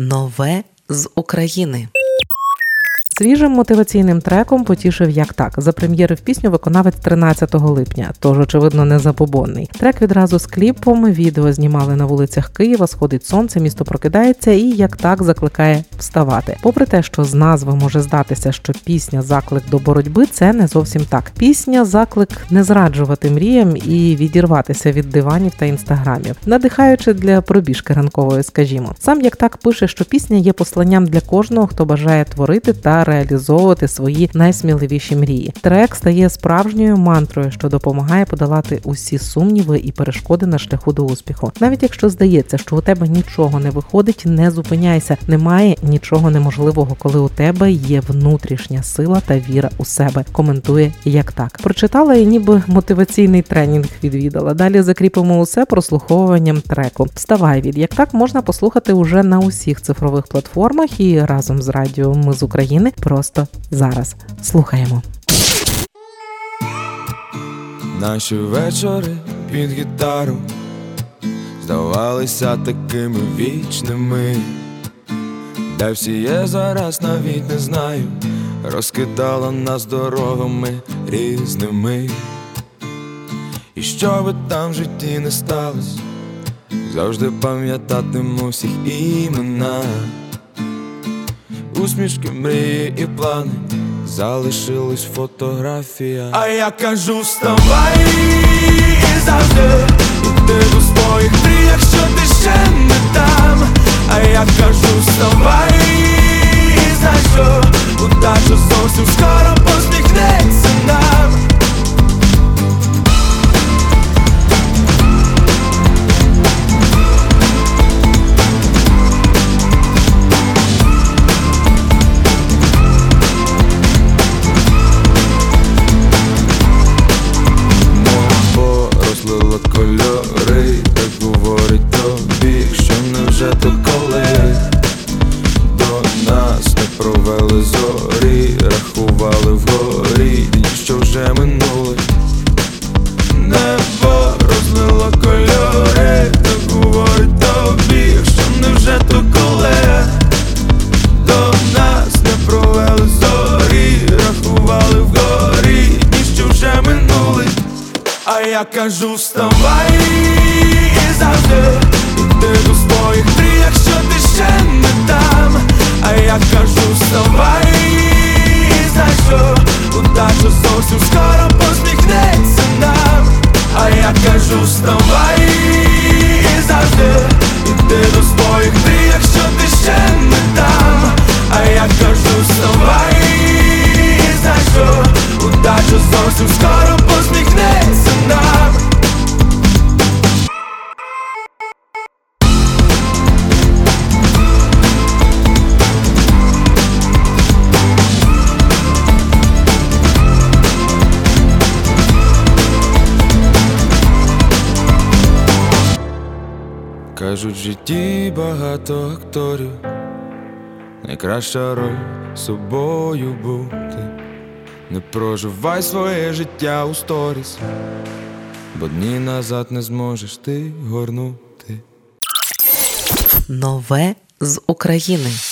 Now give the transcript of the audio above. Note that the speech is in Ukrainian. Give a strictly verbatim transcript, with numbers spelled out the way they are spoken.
Нове з України. Свіжим мотиваційним треком потішив «Як так». Запрем'єрив пісню виконавець тринадцятого липня, тож, очевидно, не запобонний. Трек відразу з кліпом, відео знімали на вулицях Києва, сходить сонце, місто прокидається і «Як так» закликає вставати. Попри те, що з назви може здатися, що пісня – заклик до боротьби, це не зовсім так. Пісня – заклик не зраджувати мріям і відірватися від диванів та інстаграмів, надихаючи для пробіжки ранкової, скажімо. Сам «Як так» пише, що пісня є посланням для кожного, хто бажає творити та реалізовувати свої найсміливіші мрії. Трек стає справжньою мантрою, що допомагає подолати усі сумніви і перешкоди на шляху до успіху. Навіть якщо здається, що у тебе нічого не виходить, не зупиняйся. Немає нічого неможливого, коли у тебе є внутрішня сила та віра у себе, коментує «Як так». Прочитала і ніби мотиваційний тренінг відвідала. Далі закріпимо усе прослуховуванням треку. Вставай від «Як так» можна послухати уже на усіх цифрових платформах і разом з Радіо Ми з України просто зараз. Слухаємо. Наші вечори під гітару здавалися такими вічними. Де всі є зараз, навіть не знаю. Розкидала нас дорогами різними. І що би там в житті не сталось, завжди пам'ятатиму всіх імена. Усмішки, мрії і плани, залишилась фотографія. А я кажу, вставай і завжди йди до своїх мрій, якщо ти ще не там. А я кажу, вставай і знай, що удача зовсім скоро посміхнеться нам. Я кажу, вставай і завжди йди до своїх мрій, якщо ти ще не там. А я кажу, вставай і знай, що удача зовсім скоро посміхнеться нам. А я кажу, вставай і завжди йди до своїх мрій, якщо ти ще не там. А я кажу, вставай і знай, що удача зовсім скоро посміхнеться нам. Кажуть, в житті багато акторів, найкраща роль собою бути. Не проживай своє життя у сторіс, бо дні назад не зможеш ти горнути. Нове з України.